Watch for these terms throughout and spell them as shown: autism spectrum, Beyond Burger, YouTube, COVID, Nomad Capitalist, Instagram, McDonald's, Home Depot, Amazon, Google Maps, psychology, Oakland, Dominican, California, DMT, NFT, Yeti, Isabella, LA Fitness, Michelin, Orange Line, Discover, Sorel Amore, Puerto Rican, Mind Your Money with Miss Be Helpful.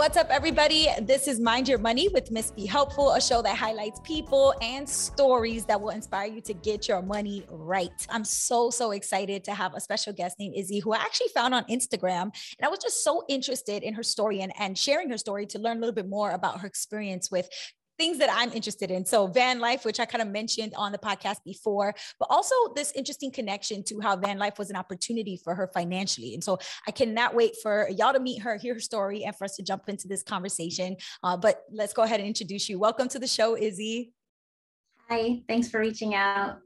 What's up, everybody? This is Mind Your Money with Miss Be Helpful, a show that highlights people and stories that will inspire you to get your money right. I'm so excited to have a special guest named Izzi, who I actually found on Instagram. And I was just so interested in her story and sharing her story to learn a little bit more about her experience with things that I'm interested in. So van life, which I kind of mentioned on the podcast before, but also this interesting connection to how van life was an opportunity for her financially. And so I cannot wait for y'all to meet her, hear her story, and for us to jump into this conversation. But let's go ahead and introduce you. Welcome to the show, Izzi. Hi, thanks for reaching out.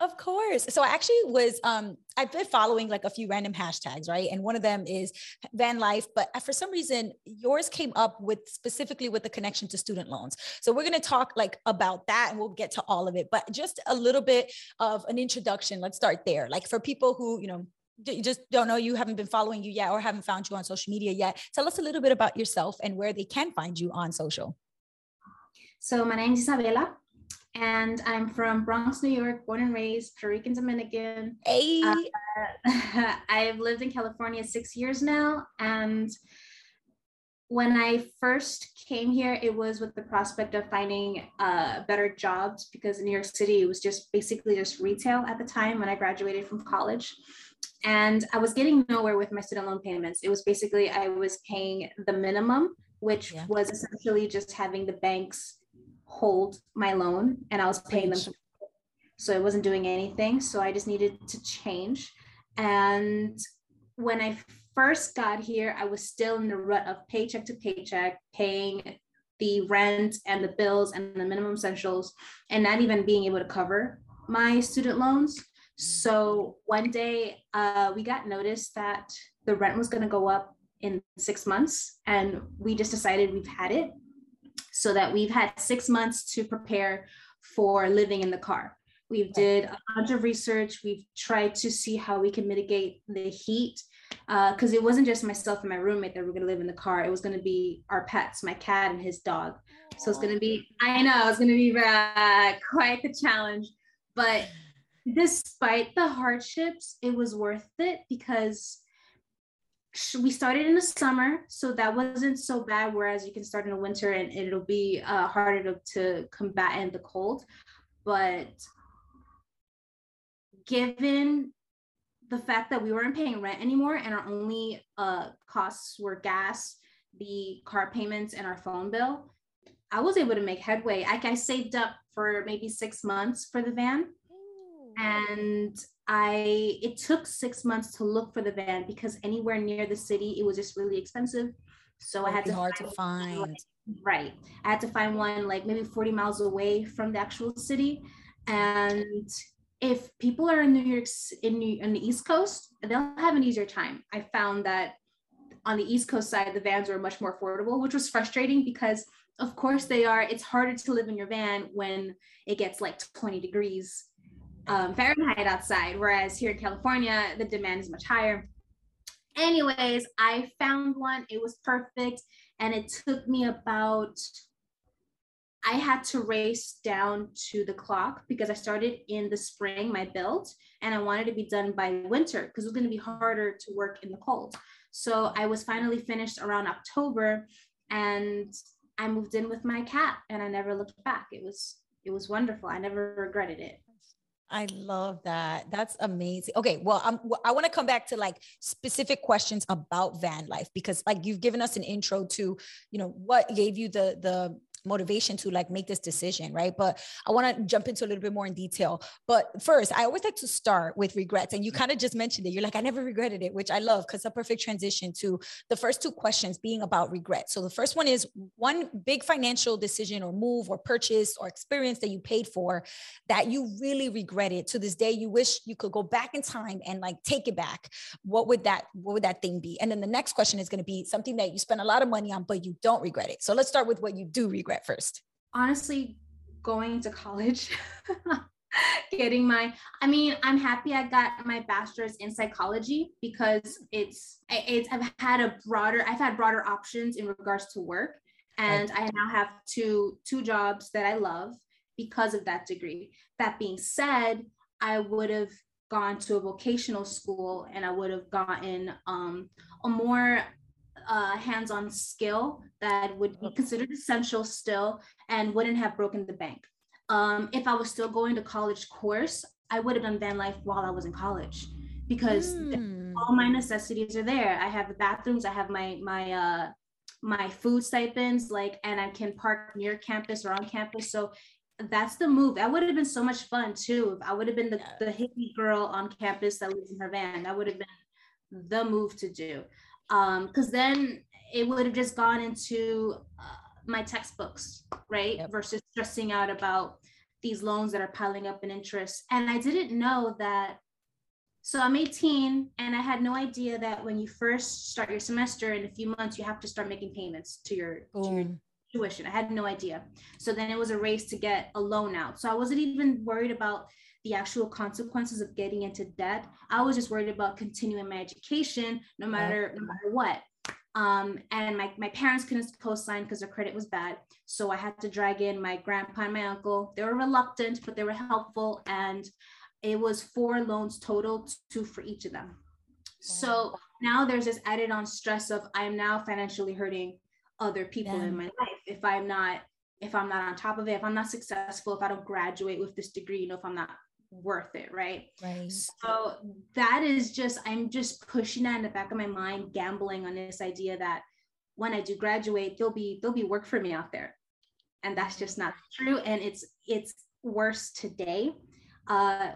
Of course. So I actually was, I've been following like a few random hashtags, right? And one of them is van life, but for some reason yours came up with specifically with the connection to student loans. So we're going to talk like about that and we'll get to all of it, but just a little bit of an introduction. Let's start there. Like for people who, you know, just don't know you, haven't been following you yet, or haven't found you on social media yet, tell us a little bit about yourself and where they can find you on social. So my name is Isabella. And I'm from Bronx, New York, born and raised, Puerto Rican, Dominican. Hey. I've lived in California 6 years now. And when I first came here, it was with the prospect of finding better jobs, because in New York City, it was just basically just retail at the time when I graduated from college. And I was getting nowhere with my student loan payments. It was basically, I was paying the minimum, which was essentially just having the banks hold my loan, and I was paying them, so it wasn't doing anything. So I just needed to change. And when I first got here, I was still in the rut of paycheck to paycheck, paying the rent and the bills and the minimum essentials, and not even being able to cover my student loans. So one day we got notice that the rent was going to go up in 6 months, and we just decided we've had it. So that we've had 6 months to prepare for living in the car. We've did a bunch of research. We've tried to see how we can mitigate the heat, because it wasn't just myself and my roommate that were gonna live in the car. It was gonna be our pets, my cat and his dog. So it's gonna be, quite the challenge. But despite the hardships, it was worth it, because we started in the summer, so that wasn't so bad, whereas you can start in the winter and it'll be harder to combat in the cold. But given the fact that we weren't paying rent anymore, and our only costs were gas, the car payments, and our phone bill, I was able to make headway. I saved up for maybe 6 months for the van. And it took 6 months to look for the van, because anywhere near the city, it was just really expensive. So I had to find one, right. I had to find one like maybe 40 miles away from the actual city. And if people are in New York, on the East Coast, they'll have an easier time. I found that on the East Coast side, the vans were much more affordable, which was frustrating because of course they are. It's harder to live in your van when it gets like 20 degrees Fahrenheit outside, whereas here in California the demand is much higher. Anyways, I found one. It was perfect, and it took me about, I had to race down to the clock because I started in the spring my build, and I wanted to be done by winter because it was going to be harder to work in the cold. So I was finally finished around October, and I moved in with my cat, and I never looked back. It was wonderful. I never regretted it. I love that. That's amazing. Okay. Well, I want to come back to like specific questions about van life, because like you've given us an intro to, you know, what gave you the motivation to like make this decision. Right. But I want to jump into a little bit more in detail, but first I always like to start with regrets, and you kind of just mentioned it. You're like, I never regretted it, which I love, because a perfect transition to the first two questions being about regret. So the first one is one big financial decision or move or purchase or experience that you paid for that you really regretted to this day. You wish you could go back in time and like take it back. What would that thing be? And then the next question is going to be something that you spent a lot of money on, but you don't regret it. So let's start with what you do regret. First, honestly, going to college, getting my, I'm happy I got my bachelor's in psychology, because I've had broader options in regards to work. And I now have two jobs that I love because of that degree. That being said, I would have gone to a vocational school, and I would have gotten a more hands-on skill that would be considered essential still and wouldn't have broken the bank. If I was still going to college course, I would have done van life while I was in college, because all my necessities are there. I have the bathrooms, I have my food stipends, like, and I can park near campus or on campus. So that's the move. That would have been so much fun too. If I would have been the hippie girl on campus that lives in her van, that would have been the move to do. Because then it would have just gone into my textbooks, right? Yep. Versus stressing out about these loans that are piling up in interest. And I didn't know that. So I'm 18 and I had no idea that when you first start your semester, in a few months, you have to start making payments to your tuition. I had no idea. So then it was a race to get a loan out. So I wasn't even worried about the actual consequences of getting into debt. I was just worried about continuing my education no matter what. And my parents couldn't co-sign because their credit was bad. So I had to drag in my grandpa and my uncle. They were reluctant, but they were helpful. And it was 4 loans total, 2 for each of them. Wow. So now there's this added on stress of I'm now financially hurting other people in my life. If I'm not on top of it, if I'm not successful, if I don't graduate with this degree, you know, if I'm not worth it, right? So that is just, I'm just pushing that in the back of my mind, gambling on this idea that when I do graduate, there'll be work for me out there. And that's just not true. And it's worse today.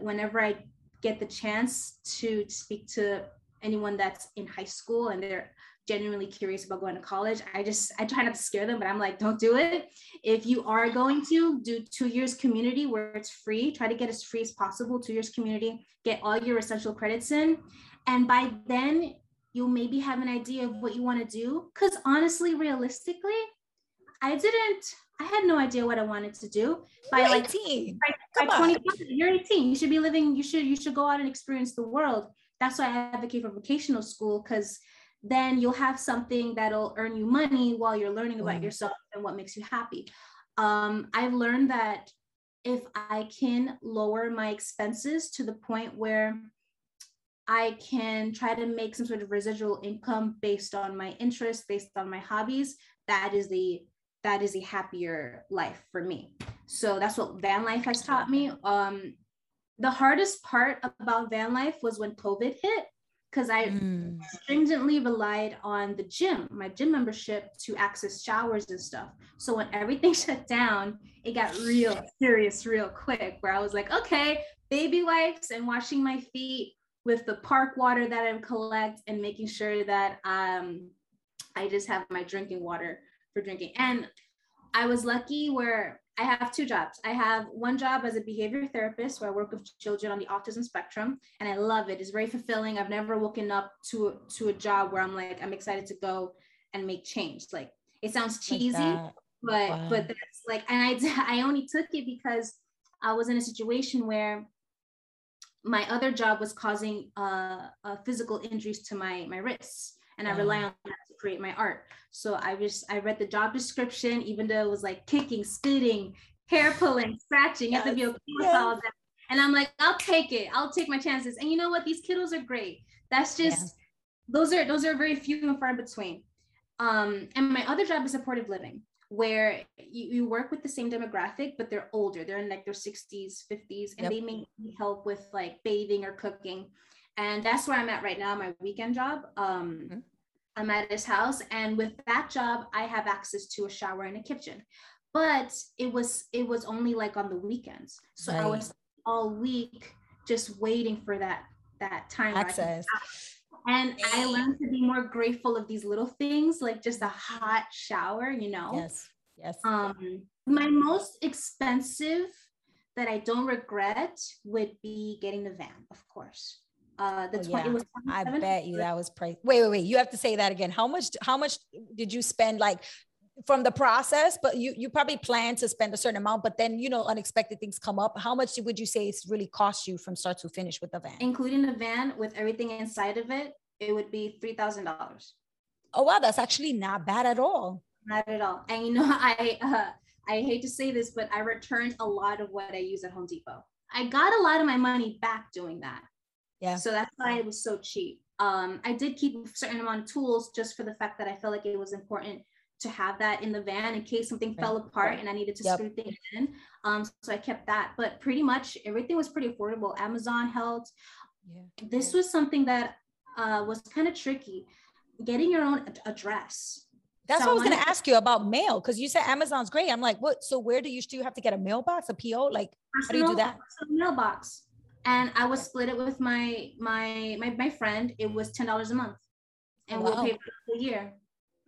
Whenever I get the chance to speak to anyone that's in high school and they're genuinely curious about going to college, I try not to scare them, but I'm like, don't do it. If you are going to do 2 years community where it's free, try to get as free as possible, 2 years community, get all your essential credits in. And by then you'll maybe have an idea of what you want to do. Cause honestly, realistically, I had no idea what I wanted to do. By 18. By 25, you're 18. You should be living, you should go out and experience the world. That's why I advocate for vocational school, because then you'll have something that'll earn you money while you're learning about yourself and what makes you happy. I've learned that if I can lower my expenses to the point where I can try to make some sort of residual income based on my interests, based on my hobbies, that is a happier life for me. So that's what van life has taught me. The hardest part about van life was when COVID hit, because I stringently relied on the gym, my gym membership, to access showers and stuff. So when everything shut down, it got real serious real quick, where I was like, okay, baby wipes and washing my feet with the park water that I collect, and making sure that I just have my drinking water for drinking. And I was lucky where I have 2 jobs. I have one job as a behavior therapist where I work with children on the autism spectrum, and I love it. It's very fulfilling. I've never woken up to a job where I'm like, I'm excited to go and make change. Like, it sounds cheesy, like but that's like, and I only took it because I was in a situation where my other job was causing physical injuries to my wrists, and I rely on that to create my art. So I read the job description, even though it was like kicking, spitting, hair pulling, scratching, you have to be okay with all of that. And I'm like, I'll take it. I'll take my chances. And you know what? These kiddos are great. That's just, those are very few and far in between. And my other job is supportive living, where you work with the same demographic, but they're older. They're in like their 60s, 50s, and they may need help with like bathing or cooking. And that's where I'm at right now, my weekend job. I'm at his house. And with that job, I have access to a shower and a kitchen. But it was only like on the weekends. So I was all week just waiting for that time. Access. And I learned to be more grateful of these little things, like just a hot shower, you know? Yes. My most expensive that I don't regret would be getting the van, of course. It was I bet you that was price. Wait, you have to say that again. How much did you spend, like, from the process? But you probably planned to spend a certain amount, but then, you know, unexpected things come up. How much would you say it's really cost you from start to finish with the van? Including the van with everything inside of it, it would be $3,000. Oh, wow. That's actually not bad at all. Not at all. And you know, I hate to say this, but I returned a lot of what I use at Home Depot. I got a lot of my money back doing that. Yeah. So that's why it was so cheap. I did keep a certain amount of tools just for the fact that I felt like it was important to have that in the van in case something fell apart and I needed to screw things in. So I kept that, but pretty much everything was pretty affordable. Amazon helped. Yeah. This was something that was kind of tricky, getting your own address. That's so what I was going to ask you about mail, because you said Amazon's great. I'm like, what? So where do you have to get a mailbox, a PO? Like, how do you do that? Mailbox. And I was split it with my friend. It was $10 a month, and we'll pay for a year.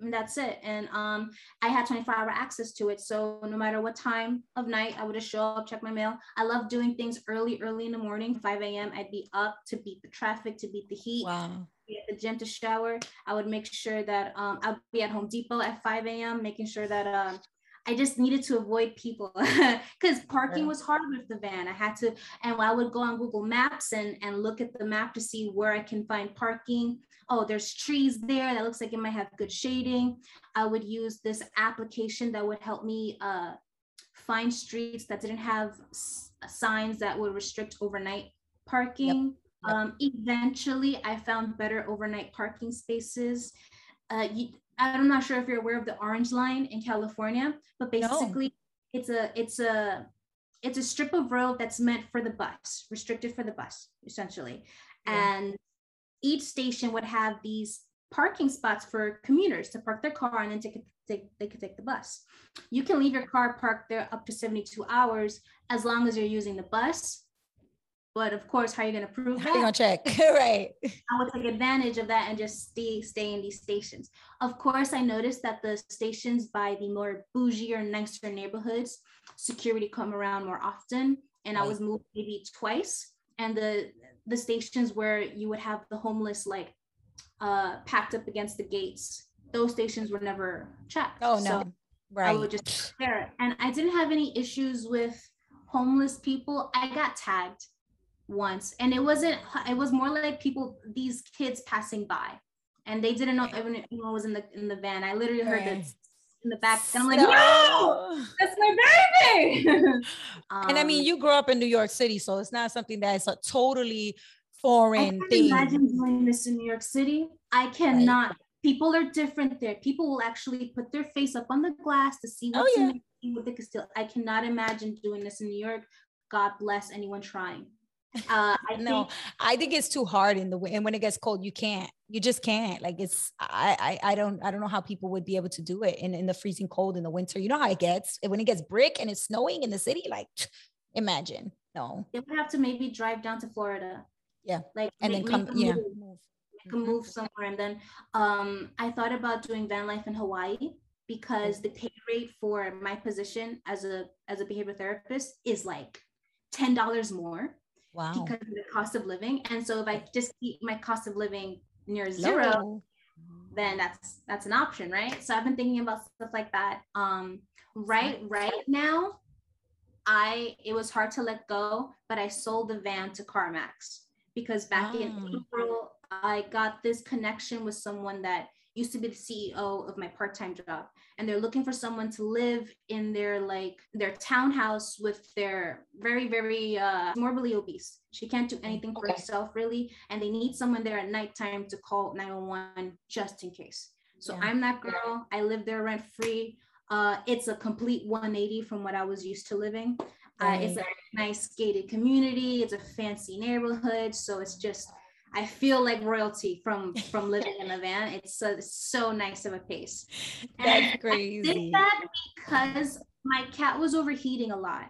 And that's it. And I had 24-hour access to it. So no matter what time of night, I would just show up, check my mail. I love doing things early in the morning, 5 a.m. I'd be up to beat the traffic, to beat the heat. Wow. At the gym to shower. I would make sure that I'll be at Home Depot at 5 a.m. making sure that I just needed to avoid people because parking was hard with the van. I had to, and I would go on Google Maps and look at the map to see where I can find parking. Oh, there's trees there. That looks like it might have good shading. I would use this application that would help me find streets that didn't have signs that would restrict overnight parking. Yep. Eventually I found better overnight parking spaces. I'm not sure if you're aware of the Orange Line in California, but basically it's a strip of road that's meant for the bus, restricted for the bus, essentially. Yeah. And each station would have these parking spots for commuters to park their car, and then they could take the bus. You can leave your car parked there up to 72 hours as long as you're using the bus. But of course, how are you going to prove that? You're going to check, right? I would take advantage of that and just stay in these stations. Of course, I noticed that the stations by the more bougie or nicer neighborhoods, security come around more often. And I was moved maybe twice. And the stations where you would have the homeless like packed up against the gates, those stations were never checked. Oh, no. So right. I would just there. And I didn't have any issues with homeless people. I got tagged once, and it was more like these kids passing by, and they didn't know everyone was in the van. I literally heard this in the back, and I'm like, no, that's my baby. And I mean, you grew up in New York City, so it's not something that's a totally foreign thing. Imagine doing this in New York City. I cannot. Right. People are different there. People will actually put their face up on the glass to see what's in what they can still. I cannot imagine doing this in New York. God bless anyone trying. I think it's too hard in the way, and when it gets cold, you just can't like it's I don't know how people would be able to do it in the freezing cold in the winter. You know how it gets when it gets brick and it's snowing in the city, like imagine. No, they would have to maybe drive down to Florida, move somewhere. And then I thought about doing van life in Hawaii, because the pay rate for my position as a behavior therapist is like $10 more. Wow. Because of the cost of living. And so if I just keep my cost of living near zero, then that's an option, right? So I've been thinking about stuff like that. Right now, it was hard to let go, but I sold the van to CarMax, because back in April, I got this connection with someone that used to be the CEO of my part-time job, and they're looking for someone to live in their townhouse with their very, very morbidly obese. She can't do anything for herself really, and they need someone there at nighttime to call 911 just in case. So I'm that girl. I live there rent free. It's a complete 180 from what I was used to living. It's a nice gated community. It's a fancy neighborhood, so it's just. I feel like royalty from living in a van. It's so nice of a pace. That's crazy. I did that because my cat was overheating a lot.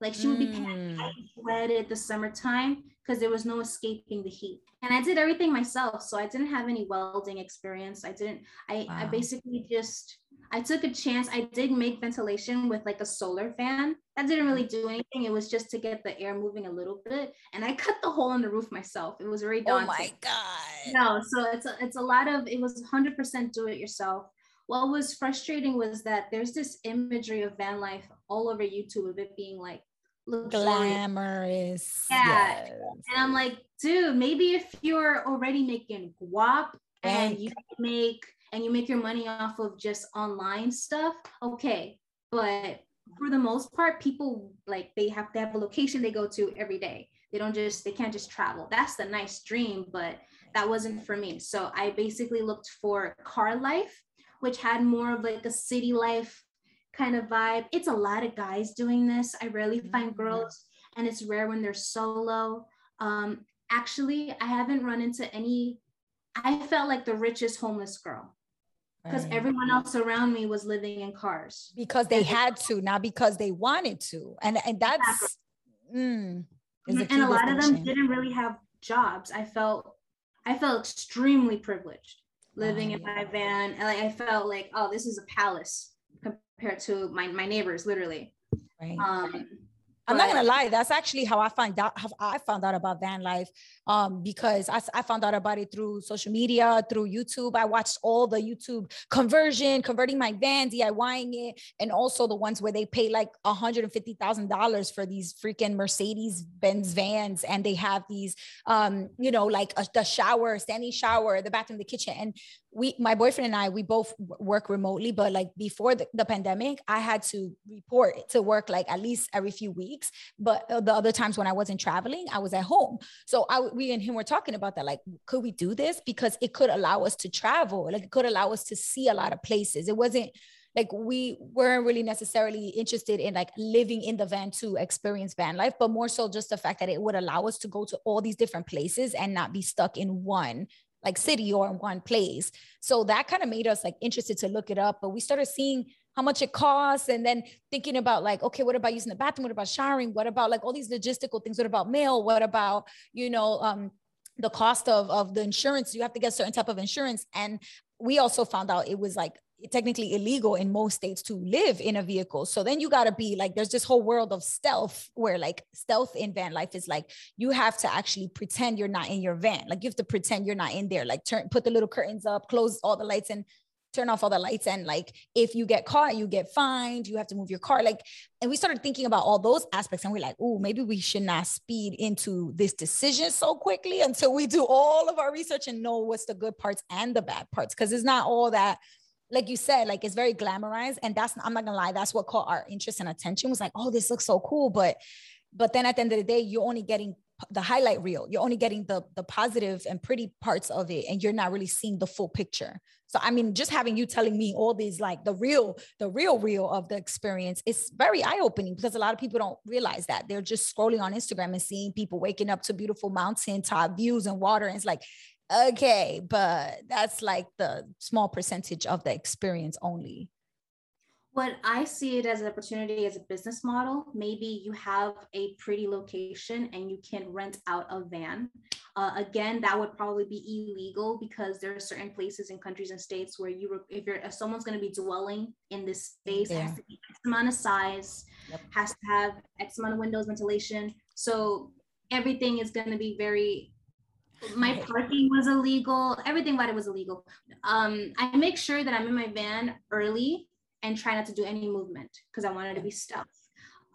Like she would be panicked. I dreaded the summertime because there was no escaping the heat. And I did everything myself, so I didn't have any welding experience. I basically just, I took a chance. I did make ventilation with like a solar fan. That didn't really do anything. It was just to get the air moving a little bit. And I cut the hole in the roof myself. It was very daunting. Oh my God. No, so it's a lot of, it was 100% do it yourself. What was frustrating was that there's this imagery of van life all over YouTube of it being like glamorous. Yeah. Yes. And I'm like, dude, maybe if you're already making guap and you make... and you make your money off of just online stuff, okay. But for the most part, people, like, they have to have a location they go to every day. They can't just travel. That's the nice dream, but that wasn't for me. So I basically looked for car life, which had more of like a city life kind of vibe. It's a lot of guys doing this. I rarely find girls, and it's rare when they're solo. Actually, I haven't run into any, I felt like the richest homeless girl because everyone else around me was living in cars. Because they had to, not because they wanted to. And that's, and a lot of them didn't really have jobs. I felt extremely privileged living in my van. And like, I felt like, oh, this is a palace compared to my neighbors, literally. Right. I'm not gonna lie. That's actually how I found out. About van life, because I found out about it through social media, through YouTube. I watched all the YouTube converting my van, DIYing it, and also the ones where they pay like $150,000 for these freaking Mercedes-Benz vans, and they have these, like the shower, standing shower, the bathroom, the kitchen, and my boyfriend and I, we both work remotely, but like before the pandemic, I had to report to work like at least every few weeks. But the other times when I wasn't traveling, I was at home. So we and him were talking about that. Like, could we do this? Because it could allow us to travel. Like it could allow us to see a lot of places. It wasn't like, we weren't really necessarily interested in like living in the van to experience van life, but more so just the fact that it would allow us to go to all these different places and not be stuck in one like city or in one place. So that kind of made us like interested to look it up, but we started seeing how much it costs and then thinking about like, okay, what about using the bathroom? What about showering? What about like all these logistical things? What about mail? What about, the cost of the insurance? You have to get a certain type of insurance. And we also found out it was like technically illegal in most states to live in a vehicle. So then you got to be like, there's this whole world of stealth where like stealth in van life is like, you have to actually pretend you're not in your van. Like you have to pretend you're not in there, like put the little curtains up, close all the lights and turn off all the lights. And like, if you get caught, you get fined, you have to move your car. Like, and we started thinking about all those aspects and we're like, oh, maybe we should not speed into this decision so quickly until we do all of our research and know what's the good parts and the bad parts. Cause it's not all that, like you said, like it's very glamorized. And that's, I'm not gonna lie, that's what caught our interest and attention was like, oh, this looks so cool. But then at the end of the day, you're only getting the highlight reel. You're only getting the positive and pretty parts of it. And you're not really seeing the full picture. So, I mean, just having you telling me all these, like the real of the experience, it's very eye-opening because a lot of people don't realize that. They're just scrolling on Instagram and seeing people waking up to beautiful mountaintop views and water. And it's like, okay, but that's like the small percentage of the experience only. What I see it as an opportunity as a business model. Maybe you have a pretty location and you can rent out a van. Again, that would probably be illegal because there are certain places and countries and states where if someone's going to be dwelling in this space, it has to be X amount of size, has to have X amount of windows, ventilation. So everything is going to be very... My parking was illegal. Everything about it was illegal. I make sure that I'm in my van early and try not to do any movement because I wanted to be stealth.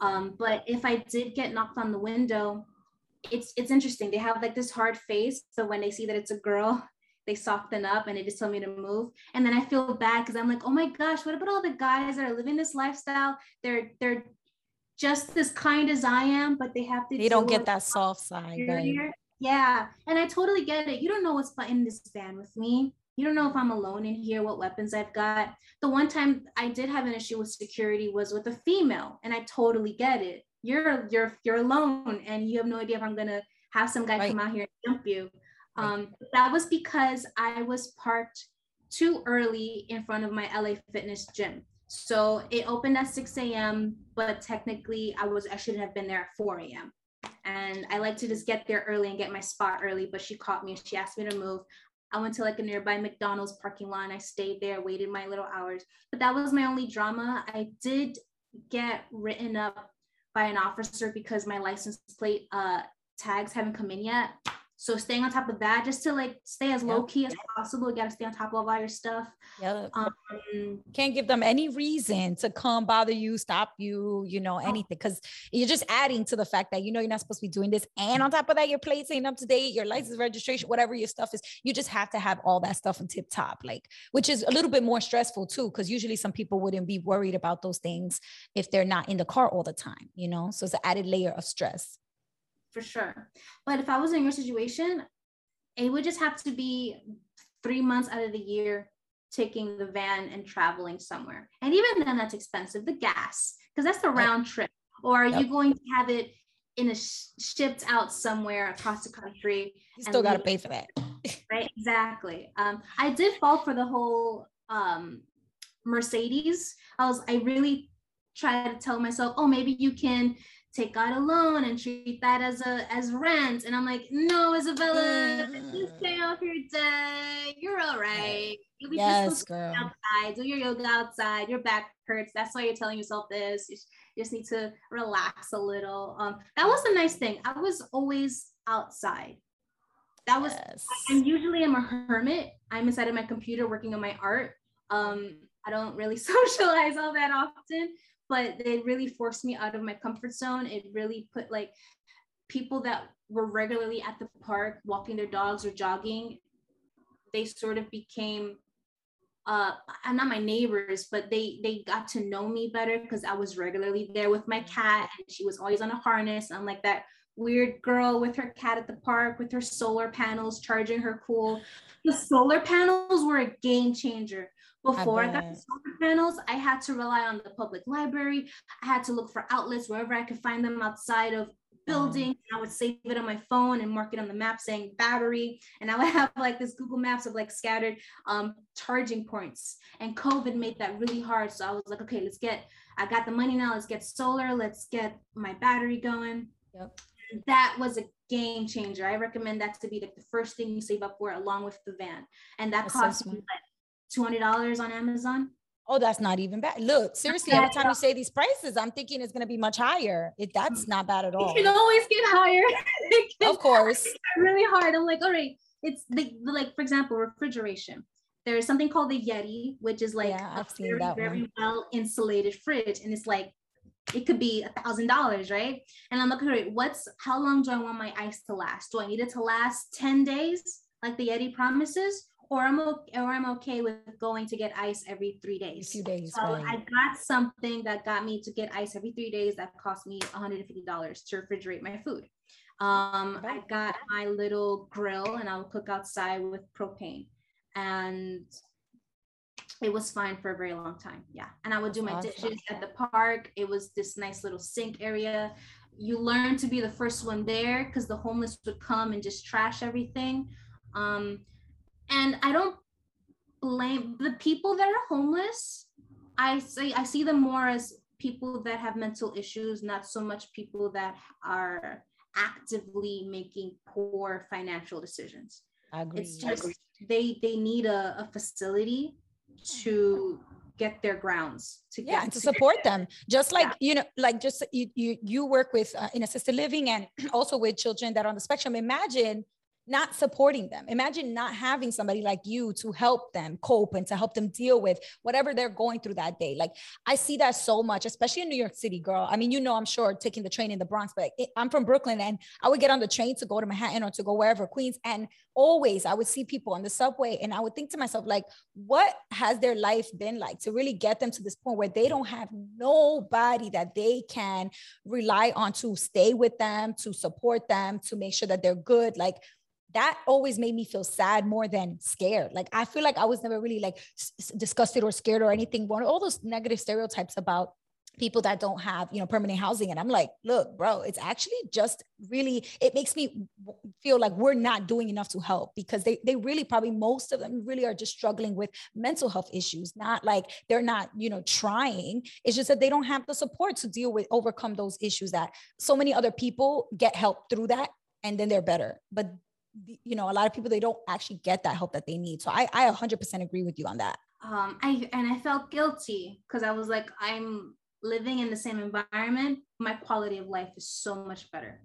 But if I did get knocked on the window, it's interesting. They have like this hard face. So when they see that it's a girl, they soften up and they just tell me to move. And then I feel bad because I'm like, oh my gosh, what about all the guys that are living this lifestyle? They're just as kind as I am, but they have to. They don't get that soft side. Right? Yeah. And I totally get it. You don't know what's in this van with me. You don't know if I'm alone in here, what weapons I've got. The one time I did have an issue with security was with a female, and I totally get it. You're alone, and you have no idea if I'm gonna have some guy come out here and jump you. That was because I was parked too early in front of my LA Fitness gym. So it opened at 6 a.m., but technically I shouldn't have been there at 4 a.m. And I like to just get there early and get my spot early, but she caught me and she asked me to move. I went to like a nearby McDonald's parking lot and I stayed there, waited my little hours, but that was my only drama. I did get written up by an officer because my license plate tags haven't come in yet. So staying on top of that, just to like stay as low key as possible, you got to stay on top of all your stuff. Yeah. Can't give them any reason to come bother you, stop you, anything. Cause you're just adding to the fact that, you're not supposed to be doing this. And on top of that, your plates ain't up to date, your license registration, whatever your stuff is, you just have to have all that stuff in tip top, like, which is a little bit more stressful too. Cause usually some people wouldn't be worried about those things if they're not in the car all the time, so it's an added layer of stress. for sure. But if I was in your situation, it would just have to be 3 months out of the year taking the van and traveling somewhere. And even then, that's expensive, the gas, because that's the round trip. Or are you going to have it in a shipped out somewhere across the country? You still got to pay for that. Right, exactly. I did fall for the whole Mercedes. I really tried to tell myself, oh, maybe you can take out a loan and treat that as rent. And I'm like, no, Isabella, just pay off your debt. You're all right. You'll be just outside, do your yoga outside. Your back hurts. That's why you're telling yourself this. You just need to relax a little. That was a nice thing. I was always outside. That was, I'm a hermit. I'm inside of my computer working on my art. I don't really socialize all that often, but they really forced me out of my comfort zone. It really put like people that were regularly at the park, walking their dogs or jogging, they sort of became, not my neighbors, but they got to know me better because I was regularly there with my cat and she was always on a harness. I'm like that weird girl with her cat at the park with her solar panels, charging her cool. The solar panels were a game changer. Before I got the solar panels, I had to rely on the public library. I had to look for outlets wherever I could find them outside of building. I would save it on my phone and mark it on the map saying battery. And I would have like this Google Maps of like scattered charging points. And COVID made that really hard. So I was like, okay, I got the money now. Let's get solar. Let's get my battery going. Yep. That was a game changer. I recommend that to be like the first thing you save up for along with the van. And that cost me $200 on Amazon. Oh, that's not even bad. Look, seriously, every time you say these prices, I'm thinking it's going to be much higher. That's not bad at all. It can always get higher. Of course. It's really hard. I'm like, all right, it's like, for example, refrigeration. There is something called the Yeti, which is like a very, very well insulated fridge. And it's like, it could be $1,000, right? And I'm like, all right, how long do I want my ice to last? Do I need it to last 10 days like the Yeti promises? Or I'm okay with going to get ice every 3 days. I got something that got me to get ice every 3 days that cost me $150 to refrigerate my food. I got my little grill and I would cook outside with propane. And it was fine for a very long time. Yeah. And I would do my dishes at the park. It was this nice little sink area. You learn to be the first one there because the homeless would come and just trash everything. And I don't blame the people that are homeless. I see them more as people that have mental issues, not so much people that are actively making poor financial decisions. I agree. It's just they need a facility to get their grounds to support them. Just like, you know, like just you work with in assisted living and also with children that are on the spectrum. Imagine not supporting them. Imagine not having somebody like you to help them cope and to help them deal with whatever they're going through that day. Like I see that so much, especially in New York City, girl. I mean, you know, I'm sure taking the train in the Bronx, but I'm from Brooklyn and I would get on the train to go to Manhattan or to go wherever, Queens. And always I would see people on the subway and I would think to myself, like, what has their life been like to really get them to this point where they don't have nobody that they can rely on to stay with them, to support them, to make sure that they're good. Like, that always made me feel sad more than scared. Like, I feel like I was never really like disgusted or scared or anything. All those negative stereotypes about people that don't have, you know, permanent housing. And I'm like, look, bro, it's actually just really, it makes me feel like we're not doing enough to help because they really probably, most of them really are just struggling with mental health issues. Not like they're not, you know, trying. It's just that they don't have the support to deal with, overcome those issues that so many other people get help through that. And then they're better. But you know, a lot of people, they don't actually get that help that they need. So I 100% agree with you on that. I felt guilty because I was like, I'm living in the same environment. My quality of life is so much better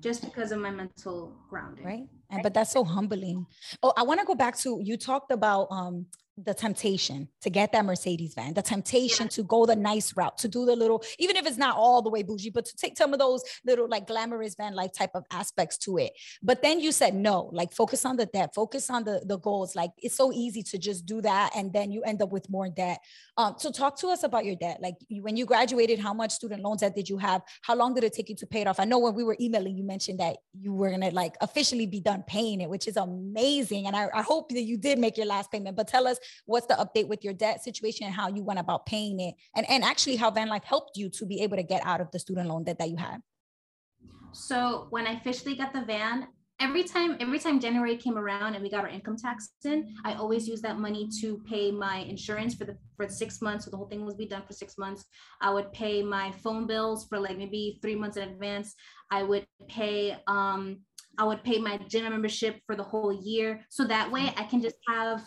just because of my mental grounding. Right. But that's so humbling. Oh, I want to go back to, you talked about the temptation to get that Mercedes van, the temptation to go the nice route, to do the little, even if it's not all the way bougie, but to take some of those little like glamorous van life type of aspects to it. But then you said, no, like focus on the debt, focus on the goals. Like it's so easy to just do that. And then you end up with more debt. So talk to us about your debt. Like when you graduated, how much student loan debt did you have? How long did it take you to pay it off? I know when we were emailing, you mentioned that you were going to like officially be done paying it, which is amazing. And I hope that you did make your last payment, but tell us, what's the update with your debt situation and how you went about paying it, and actually how Van Life helped you to be able to get out of the student loan debt that you had? So when I officially got the van, every time January came around and we got our income tax in, I always used that money to pay my insurance for 6 months. So the whole thing was be done for 6 months. I would pay my phone bills for like maybe 3 months in advance. I would pay my gym membership for the whole year. So that way I can just have,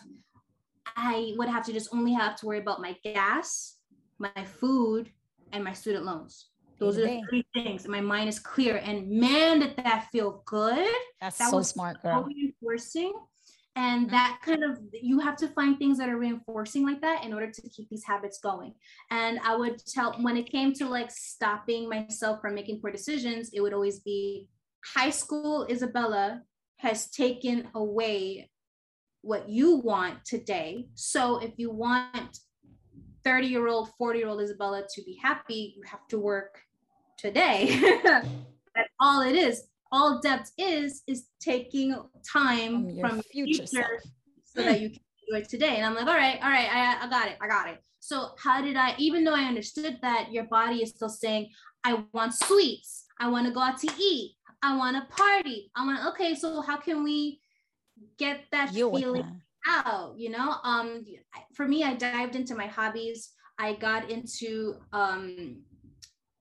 I would have to just only have to worry about my gas, my food, and my student loans. Those are the three things. And my mind is clear. And man, did that feel good. That so was smart, girl. So reinforcing. And that kind of, you have to find things that are reinforcing like that in order to keep these habits going. And I would tell, when it came to like stopping myself from making poor decisions, it would always be high school Isabella has taken away what you want today. So if you want 30-year-old, 40-year-old Isabella to be happy, you have to work today. That's all it is. All debt is taking time from your future self so that you can do it today. And I'm like, all right, I got it. So how did I, even though I understood that, your body is still saying, I want sweets. I want to go out to eat. I want to party. Okay, so how can we get that feeling out, you know? For me, I dived into my hobbies. I got into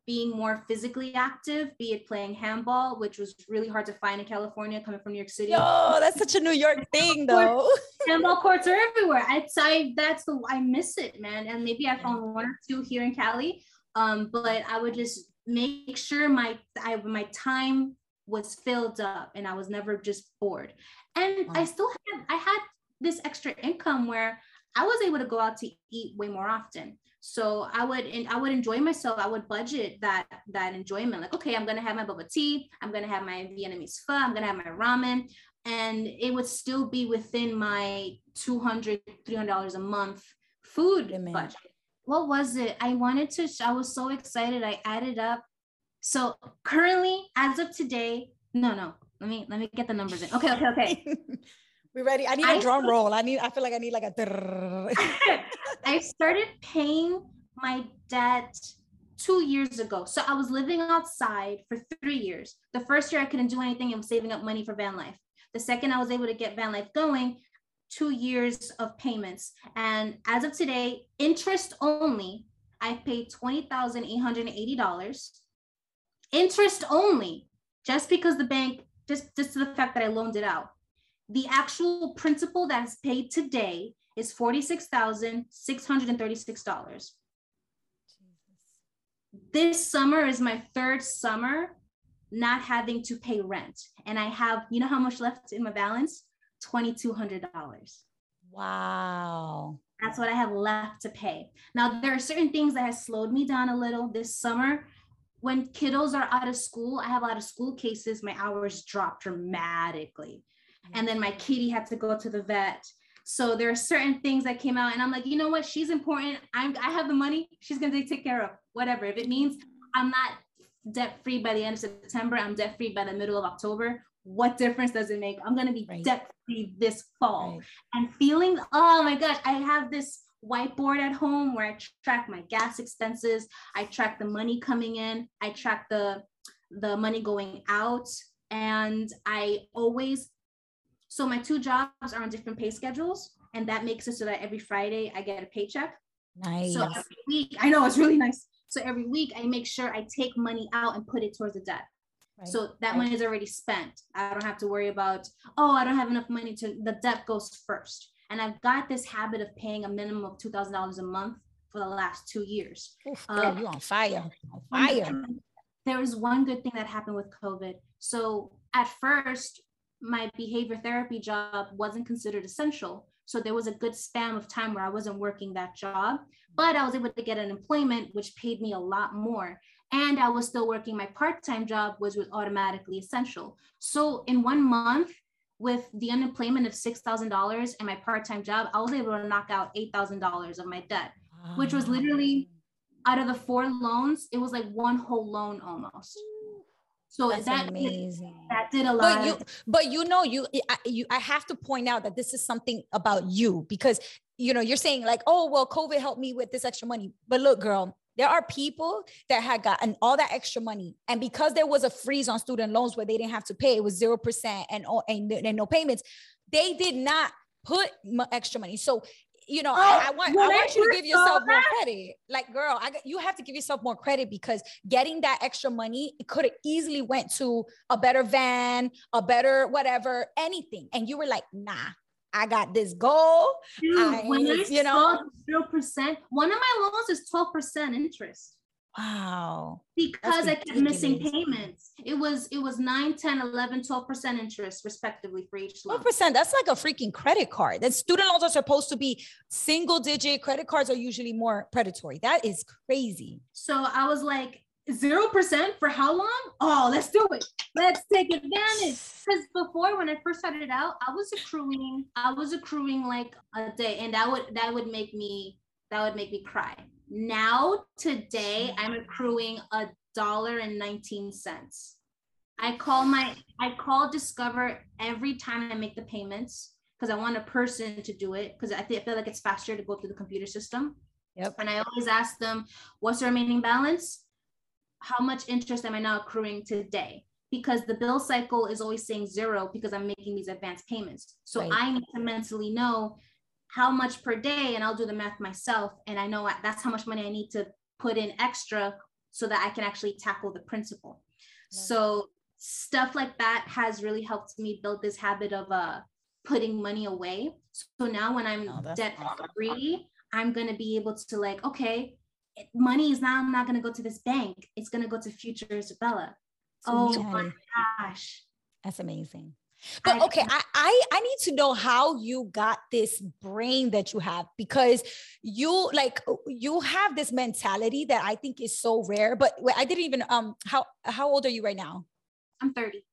being more physically active, be it playing handball, which was really hard to find in California, coming from New York City. Oh, that's such a New York thing, though. Handball courts are everywhere. I miss it, man. And maybe I found one or two here in Cali, but I would just make sure my time was filled up and I was never just bored. And wow. I had this extra income where I was able to go out to eat way more often. So I would enjoy myself. I would budget that enjoyment. Like, okay, I'm going to have my bubble tea. I'm going to have my Vietnamese pho. I'm going to have my ramen. And it would still be within my $200, $300 a month food budget. What was it? I was so excited. I added up. So currently, as of today, let me get the numbers in. Okay. We ready? I need a drum roll. I feel like I need like a. I started paying my debt 2 years ago. So I was living outside for 3 years. The first year I couldn't do anything. I'm saving up money for van life. The second I was able to get van life going, 2 years of payments. And as of today, interest only, I paid $20,880. Interest only, just because the bank, just to the fact that I loaned it out. The actual principal that's paid today is $46,636. Jesus. This summer is my third summer not having to pay rent. And I have, you know how much left in my balance? $2,200. Wow. That's what I have left to pay. Now, there are certain things that has slowed me down a little this summer. When kiddos are out of school, I have a lot of school cases. My hours dropped dramatically. And then my kitty had to go to the vet. So there are certain things that came out and I'm like, you know what? She's important. I have the money. She's going to take care of whatever. If it means I'm not debt-free by the end of September, I'm debt-free by the middle of October. What difference does it make? I'm going to be debt-free this fall. And feeling, oh my gosh, I have this whiteboard at home where I track my gas expenses. I track the money coming in. I track the money going out. And so my two jobs are on different pay schedules, and that makes it so that every Friday I get a paycheck. Nice. So every week, I know it's really nice. So every week I make sure I take money out and put it towards the debt. Right. So that money is already spent. I don't have to worry about, I don't have enough money to, the debt goes first. And I've got this habit of paying a minimum of $2,000 a month for the last 2 years. Oof, girl, you're on fire. There was one good thing that happened with COVID. So at first, my behavior therapy job wasn't considered essential. So there was a good span of time where I wasn't working that job, but I was able to get an employment, which paid me a lot more. And I was still working my part-time job, which was automatically essential. So in 1 month, with the unemployment of $6,000 and my part-time job, I was able to knock out $8,000 of my debt, which was literally, out of the 4 loans, it was like one whole loan almost. So that's amazing. That did a lot. But I have to point out that this is something about you, because, you know, you're saying like, oh, well, COVID helped me with this extra money. But look, girl, there are people that had gotten all that extra money, and because there was a freeze on student loans where they didn't have to pay, it was 0% and no payments. They did not put extra money. So, you know, I want you to give yourself more credit. Like, girl, you have to give yourself more credit, because getting that extra money, it could have easily went to a better van, a better whatever, anything. And you were like, nah, I got this goal. Dude, when I saw 0%, one of my loans is 12% interest. Wow. Because I kept missing payments. It was 9, 10, 11, 12% interest respectively for each loan. 12%, that's like a freaking credit card. That student loans are supposed to be single digit. Credit cards are usually more predatory. That is crazy. So I was like, 0% for how long? Oh, let's do it. Let's take advantage. Because before, when I first started out, I was accruing like a day, and that would make me cry. Now, today, I'm accruing $1.19. I call Discover every time I make the payments, because I want a person to do it, because I feel like it's faster to go through the computer system. Yep. And I always ask them, what's the remaining balance? How much interest am I now accruing today? Because the bill cycle is always saying 0 because I'm making these advanced payments. So right. I need to mentally know how much per day, and I'll do the math myself. And I know that's how much money I need to put in extra so that I can actually tackle the principal. Nice. So stuff like that has really helped me build this habit of putting money away. So now when I'm debt free, I'm going to be able to like, okay, money is now not going to go to this bank. It's going to go to future Isabella. Oh my gosh. That's amazing. But okay, I need to know how you got this brain that you have, because you have this mentality that I think is so rare. But I didn't even how old are you right now? I'm 30.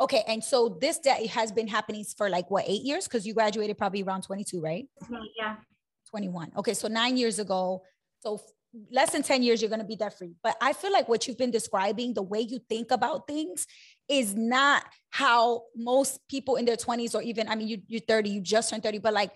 Okay, and so this day has been happening for like what, 8 years? Because you graduated probably around 22, right? Yeah. 21. Okay, so 9 years ago. So less than 10 years, you're going to be debt free. But I feel like what you've been describing, the way you think about things, is not how most people in their 20s, or even, I mean, you're 30, you just turned 30, but like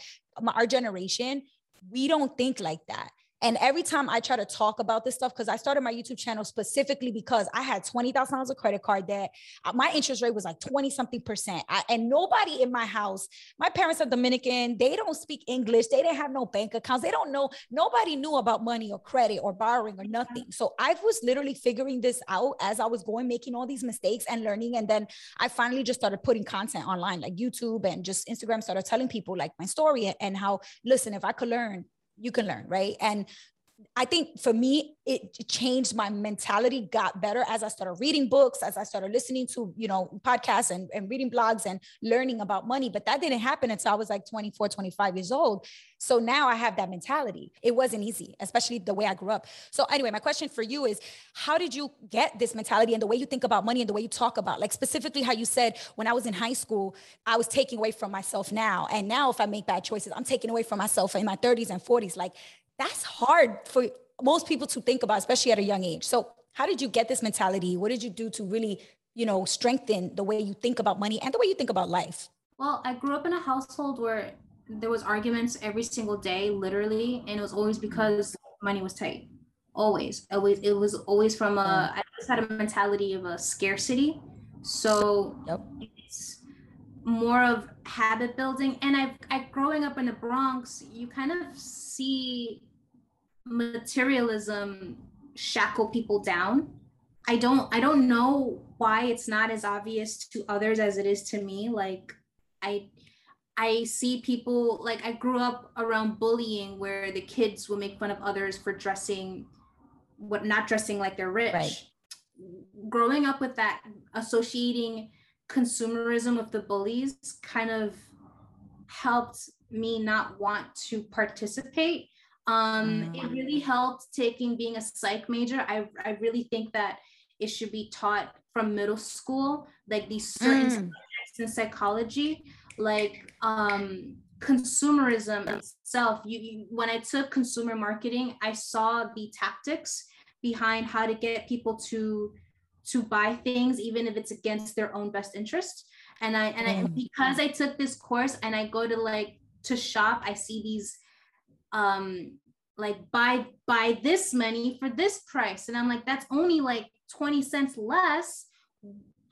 our generation, we don't think like that. And every time I try to talk about this stuff, because I started my YouTube channel specifically because I had $20,000 of credit card debt. My interest rate was like 20-something%. And nobody in my house, my parents are Dominican. They don't speak English. They didn't have no bank accounts. They don't know. Nobody knew about money or credit or borrowing or nothing. So I was literally figuring this out as I was going, making all these mistakes and learning. And then I finally just started putting content online, like YouTube and just Instagram, started telling people like my story and how, listen, if I could learn, you can learn, right? And I think for me, it changed my mentality, got better as I started reading books, as I started listening to, you know, podcasts and reading blogs and learning about money. But that didn't happen until I was like 24, 25 years old. So now I have that mentality. It wasn't easy, especially the way I grew up. So anyway, my question for you is, how did you get this mentality and the way you think about money and the way you talk about, like specifically how you said, when I was in high school, I was taking away from myself now. And now if I make bad choices, I'm taking away from myself in my 30s and 40s. Like, that's hard for most people to think about, especially at a young age. So how did you get this mentality? What did you do to really, you know, strengthen the way you think about money and the way you think about life? Well, I grew up in a household where there was arguments every single day, literally. And it was always because money was tight. Always. It was always from I just had a mentality of a scarcity. So It's more of habit building. And I growing up in the Bronx, you kind of see materialism shackle people down. I don't know why it's not as obvious to others as it is to me. Like I see people, like I grew up around bullying where the kids would make fun of others for not dressing like they're rich. Right. Growing up with that, associating consumerism with the bullies kind of helped me not want to participate. It really helped being a psych major. I really think that it should be taught from middle school, like these certain subjects in psychology, like consumerism itself. When I took consumer marketing, I saw the tactics behind how to get people to buy things, even if it's against their own best interest. And I because I took this course and I go to shop, I see these buy this many for this price. And I'm like, that's only 20 cents less.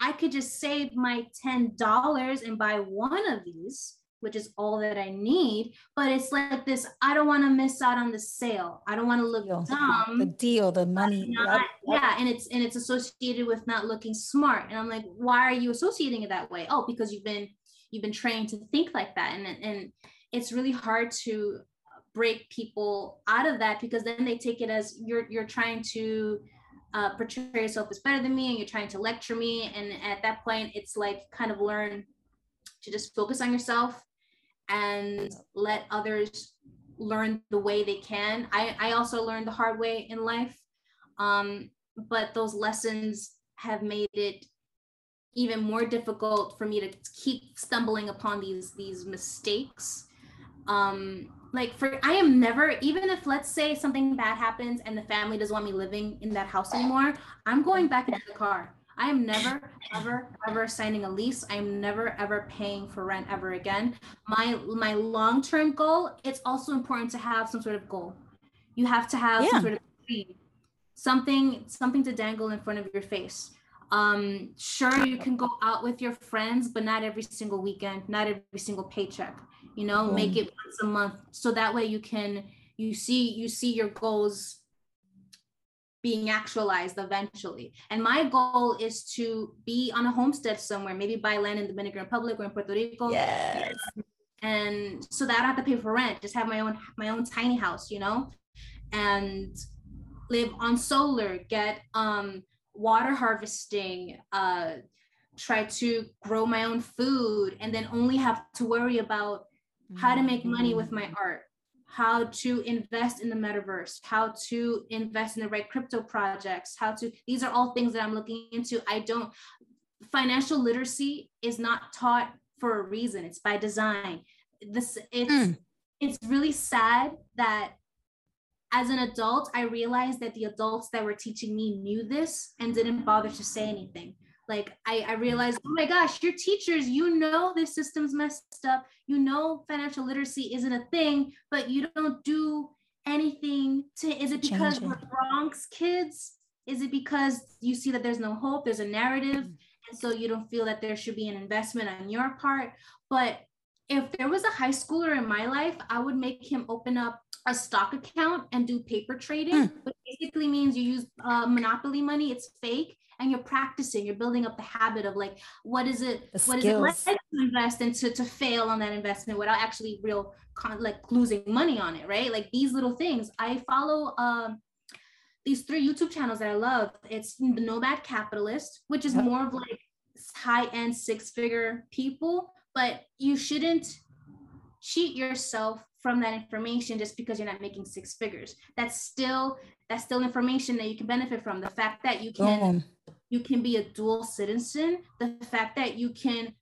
I could just save my $10 and buy one of these, which is all that I need. But it's like this, I don't want to miss out on the sale. I don't want to look dumb. The deal, the money. And it's associated with not looking smart. And I'm like, why are you associating it that way? Oh, because you've been trained to think like that. And it's really hard to break people out of that, because then they take it as you're trying to portray yourself as better than me, and you're trying to lecture me. And at that point, it's learn to just focus on yourself and let others learn the way they can. I also learned the hard way in life, but those lessons have made it even more difficult for me to keep stumbling upon these mistakes. I am never, even if let's say something bad happens and the family doesn't want me living in that house anymore, I'm going back into the car. I am never, ever, ever signing a lease. I am never, ever paying for rent ever again. My long-term goal, it's also important to have some sort of goal. You have to have some sort of dream, something to dangle in front of your face. Sure, you can go out with your friends, but not every single weekend, not every single paycheck. Make it once a month, so that way you see your goals being actualized eventually. And my goal is to be on a homestead somewhere, maybe buy land in the Dominican Republic or in Puerto Rico. Yes. And so that I don't have to pay for rent, just have my own tiny house, and live on solar, get water harvesting, try to grow my own food, and then only have to worry about how to make money with my art, how to invest in the metaverse, how to invest in the right crypto projects, these are all things that I'm looking into. Financial literacy is not taught for a reason. It's by design. It's really sad that as an adult, I realized that the adults that were teaching me knew this and didn't bother to say anything. I realized, oh my gosh, your teachers, this system's messed up. Financial literacy isn't a thing, but you don't do anything to, is it because we're Bronx kids? Is it because you see that there's no hope, there's a narrative, and so you don't feel that there should be an investment on your part? But if there was a high schooler in my life, I would make him open up a stock account and do paper trading, which basically means you use monopoly money, it's fake, and you're practicing, you're building up the habit of what is it like to invest and to fail on that investment without actually losing money on it, right? Like these little things. I follow these 3 YouTube channels that I love. It's the Nomad Capitalist, which is more of high-end 6-figure people, but you shouldn't cheat yourself from that information just because you're not making 6 figures. That's still information that you can benefit from. The fact that you can be a dual citizen, the fact that you can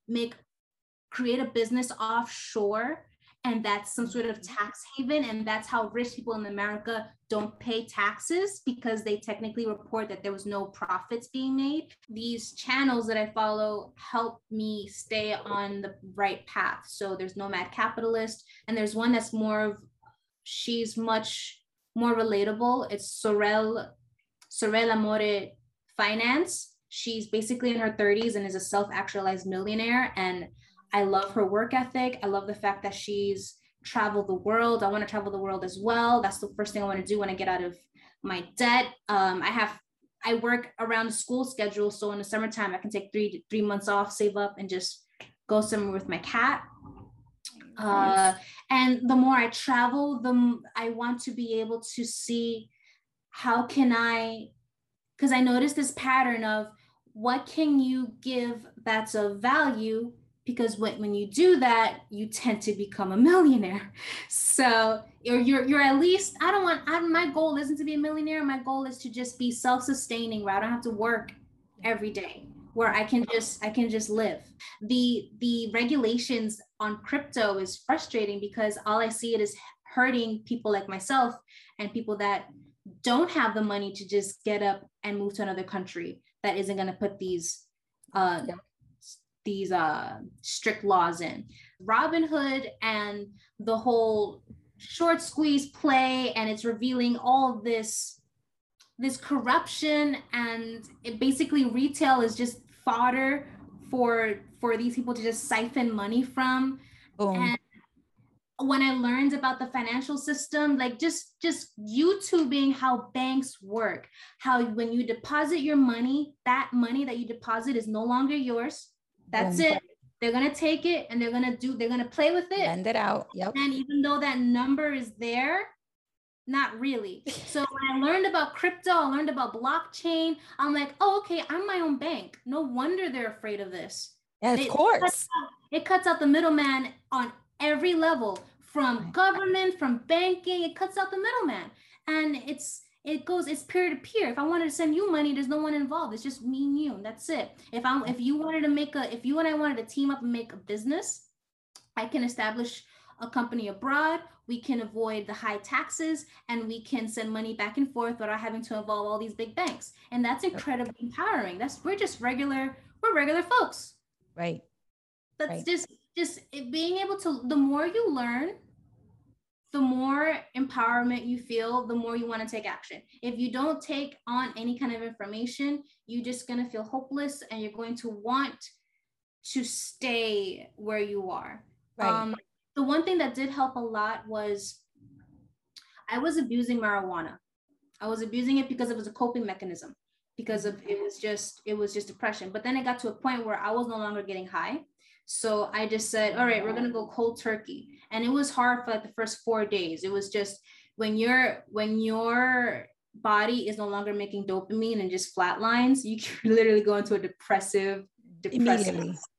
create a business offshore, and that's some sort of tax haven, and that's how rich people in America don't pay taxes, because they technically report that there was no profits being made. These channels that I follow help me stay on the right path. So there's Nomad Capitalist, and there's one that's she's much more relatable. It's Sorel Amore Finance. She's basically in her 30s and is a self-actualized millionaire, and I love her work ethic. I love the fact that she's traveled the world. I want to travel the world as well. That's the first thing I want to do when I get out of my debt. I work around the school schedule, so in the summertime I can take three months off, save up, and just go somewhere with my cat. And the more I travel, I want to be able to see because I noticed this pattern of what can you give that's of value because when you do that, you tend to become a millionaire. So you're at least, my goal isn't to be a millionaire. My goal is to just be self-sustaining, where I don't have to work every day, where I can just live. The regulations on crypto is frustrating because all I see it is hurting people like myself and people that don't have the money to just get up and move to another country that isn't going to put these strict laws in. Robin Hood and the whole short squeeze play, and it's revealing all this corruption, and it basically retail is just fodder for these people to just siphon money from. And when I learned about the financial system, like just YouTubing how banks work, how when you deposit your money, that money that you deposit is no longer yours. That's it. They're going to take it and they're going to play with it. Lend it out. Yep. And even though that number is there, not really. So when I learned about crypto, I learned about blockchain. I'm like, oh, okay, I'm my own bank. No wonder they're afraid of this. And of course. It cuts out the middleman on every level, from government, from banking. It cuts out the middleman. And it's peer-to-peer. If I wanted to send you money, there's no one involved. It's just me and you. That's it. If you and I wanted to team up and make a business, I can establish a company abroad. We can avoid the high taxes and we can send money back and forth without having to involve all these big banks. And that's incredibly empowering. We're regular folks. Right. That's right. Just being able to, the more you learn, the more empowerment you feel, the more you want to take action. If you don't take on any kind of information, you're just going to feel hopeless and you're going to want to stay where you are. Right. The one thing that did help a lot was I was abusing marijuana. I was abusing it because it was a coping mechanism, because it was just depression. But then it got to a point where I was no longer getting high. So I just said, all right, we're going to go cold turkey. And it was hard for the first 4 days. It was just when your body is no longer making dopamine and just flatlines, you can literally go into a depressive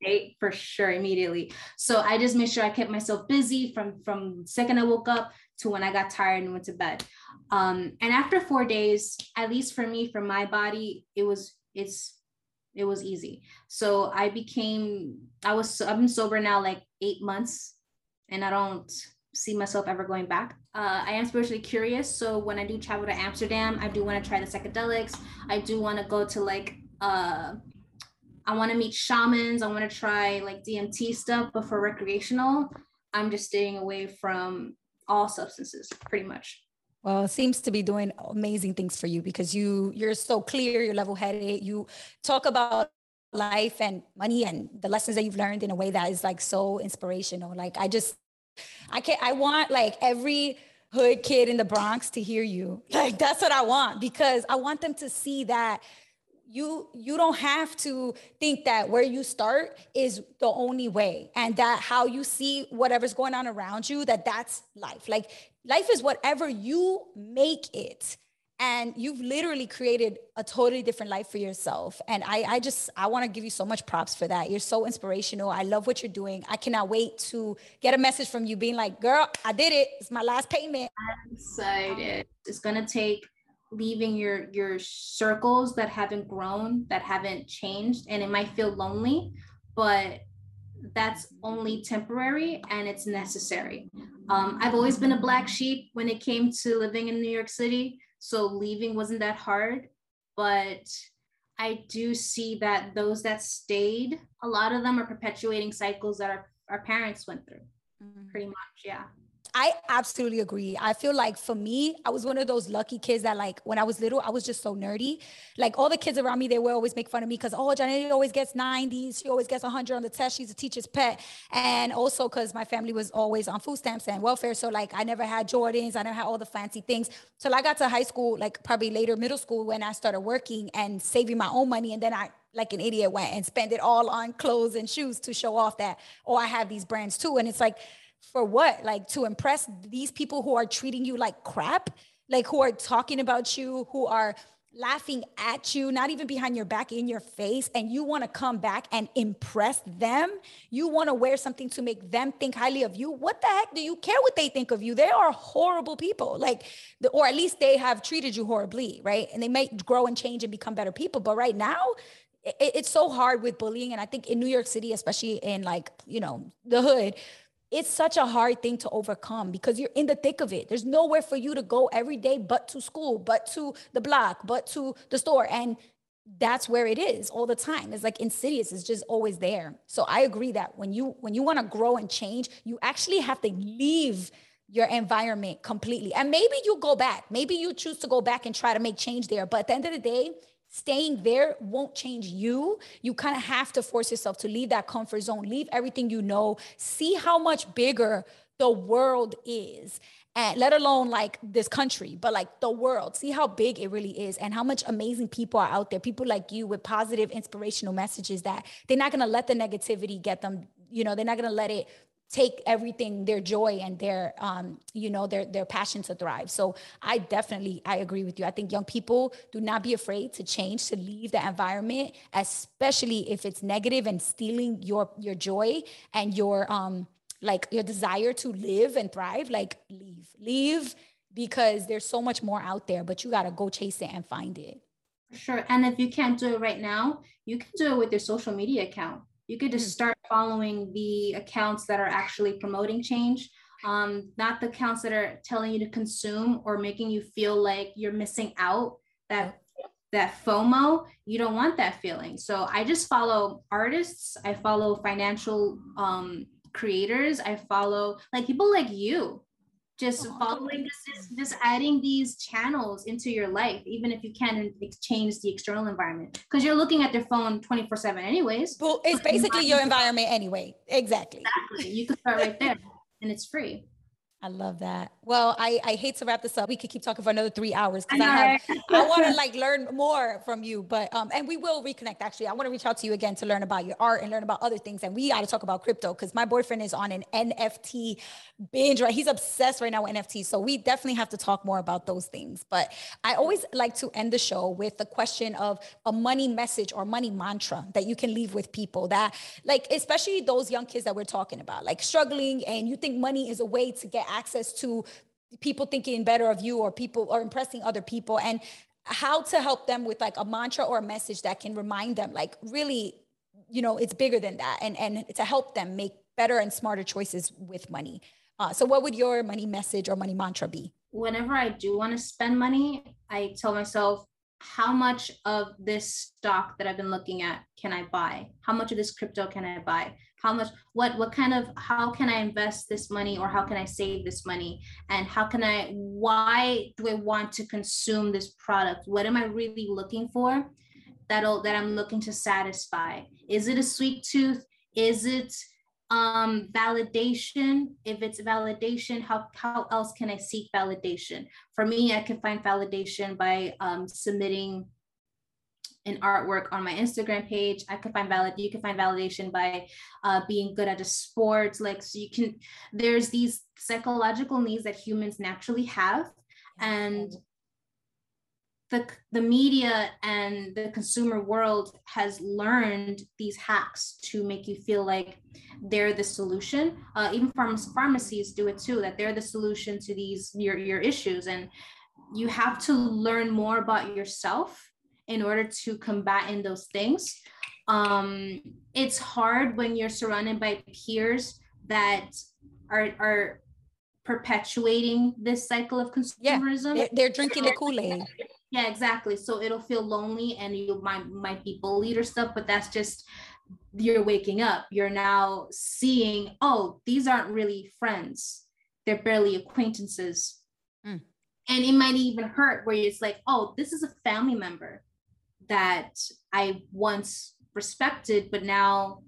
state for sure immediately. So I just made sure I kept myself busy from the second I woke up to when I got tired and went to bed. And after 4 days, at least for me, for my body, it was easy. So I've been sober now like 8 months, and I don't see myself ever going back. I am spiritually curious. So when I do travel to Amsterdam, I do want to try the psychedelics. I do want to go to I want to meet shamans. I want to try like DMT stuff, but for recreational, I'm just staying away from all substances pretty much. Well, it seems to be doing amazing things for you because you're so clear, you're level-headed, you talk about life and money and the lessons that you've learned in a way that is like so inspirational. Like I want like every hood kid in the Bronx to hear you. Like that's what I want, because I want them to see that you don't have to think that where you start is the only way, and that how you see whatever's going on around you, that's life. Like life is whatever you make it, and you've literally created a totally different life for yourself. And I want to give you so much props for that. You're so inspirational. I love what you're doing. I cannot wait to get a message from you being like, girl, I did it. It's my last payment. I'm excited. It's going to take leaving your circles that haven't grown, that haven't changed, and it might feel lonely, but that's only temporary and it's necessary. I've always been a black sheep when it came to living in New York City, so leaving wasn't that hard, but I do see that those that stayed, a lot of them are perpetuating cycles that our parents went through, pretty much, yeah. I absolutely agree. I feel like for me, I was one of those lucky kids that like when I was little, I was just so nerdy. Like all the kids around me, they would always make fun of me because, oh, Janelle always gets 90s. She always gets 100 on the test. She's a teacher's pet. And also because my family was always on food stamps and welfare. So like I never had Jordans. I never had all the fancy things. So I got to high school, like probably later middle school, when I started working and saving my own money. And then I, like an idiot, went and spent it all on clothes and shoes to show off that, oh, I have these brands too. And it's like, for what? Like to impress these people who are treating you like crap, like who are talking about you, who are laughing at you, not even behind your back, in your face, and you want to come back and impress them. You want to wear something to make them think highly of you. What the heck do you care what they think of you? They are horrible people, like, or at least they have treated you horribly, right? And they might grow and change and become better people. But right now, it's so hard with bullying. And I think in New York City, especially in, like, you know, the hood, it's such a hard thing to overcome because you're in the thick of it. There's nowhere for you to go every day but to school, but to the block, but to the store. And that's where it is all the time. It's like insidious. It's just always there. So I agree that when you want to grow and change, you actually have to leave your environment completely. And maybe you go back. Maybe you choose to go back and try to make change there. But at the end of the day, staying there won't change you. You kind of have to force yourself to leave that comfort zone, leave everything you know, see how much bigger the world is, and let alone like this country, but like the world, see how big it really is and how much amazing people are out there. People like you with positive, inspirational messages that they're not going to let the negativity get them, you know, they're not going to let it take everything, their joy and their, you know, their passion to thrive. So I agree with you. I think young people, do not be afraid to change, to leave the environment, especially if it's negative and stealing your joy and your desire to live and thrive. Like leave, because there's so much more out there, but you got to go chase it and find it. For sure. And if you can't do it right now, you can do it with your social media account. You could just start following the accounts that are actually promoting change, not the accounts that are telling you to consume or making you feel like you're missing out, that FOMO. You don't want that feeling. So I just follow artists. I follow financial creators. I follow like people like you, just following this, just adding these channels into your life, even if you can't change the external environment, because you're looking at your phone 24/7 anyways. Well, it's basically your environment anyway. Exactly. You can start right there and it's free. I love that. Well, I hate to wrap this up. We could keep talking for another 3 hours because I want to like learn more from you, but and we will reconnect. Actually, I want to reach out to you again to learn about your art and learn about other things. And we got to talk about crypto because my boyfriend is on an NFT binge, right? He's obsessed right now with NFT. So we definitely have to talk more about those things. But I always like to end the show with the question of a money message or money mantra that you can leave with people that, like, especially those young kids that we're talking about, like struggling, and you think money is a way to get access to people thinking better of you or people or impressing other people, and how to help them with like a mantra or a message that can remind them like, really, you know, it's bigger than that, and to help them make better and smarter choices with money. So what would your money message or money mantra be? Whenever I do want to spend money, I tell myself, how much of this stock that I've been looking at can I buy? How much of this crypto can I buy? How much, what kind of, how can I invest this money, or how can I save this money? And how can I, why do I want to consume this product? What am I really looking for that I'm looking to satisfy? Is it a sweet tooth? Is it validation? If it's validation, how else can I seek validation? For me, I can find validation by submitting an artwork on my Instagram page. You can find validation by being good at a sport. Like, so you can, there's these psychological needs that humans naturally have, and the media and the consumer world has learned these hacks to make you feel like they're the solution. Even pharmacies do it too, that they're the solution to these your issues. And you have to learn more about yourself in order to combat in those things. It's hard when you're surrounded by peers that are perpetuating this cycle of consumerism. Yeah, they're drinking the Kool-Aid. Yeah, exactly. So it'll feel lonely, and you might be bullied or stuff, but that's just, you're waking up. You're now seeing, oh, these aren't really friends. They're barely acquaintances. Mm. And it might even hurt where it's like, oh, this is a family member that I once respected, but now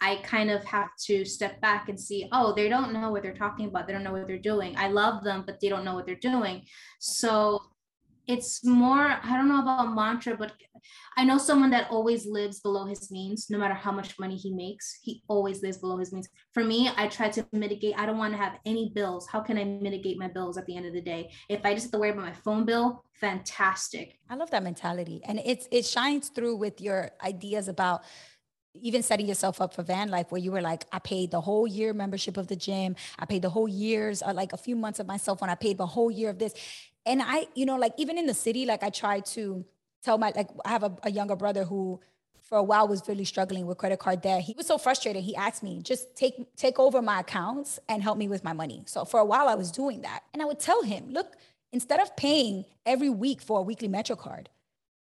I kind of have to step back and see, oh, they don't know what they're talking about. They don't know what they're doing. I love them, but they don't know what they're doing. So it's more, I don't know about mantra, but I know someone that always lives below his means, no matter how much money he makes, he always lives below his means. For me, I try to mitigate. I don't want to have any bills. How can I mitigate my bills at the end of the day? If I just have to worry about my phone bill, fantastic. I love that mentality. And it shines through with your ideas about even setting yourself up for van life, where you were like, I paid the whole year membership of the gym. I paid the whole year's, like a few months of my cell phone. I paid the whole year of this. And I, you know, like even in the city, like I try to tell my, like I have a younger brother who for a while was really struggling with credit card debt. He was so frustrated. He asked me, just take over my accounts and help me with my money. So for a while I was doing that. And I would tell him, look, instead of paying every week for a weekly MetroCard,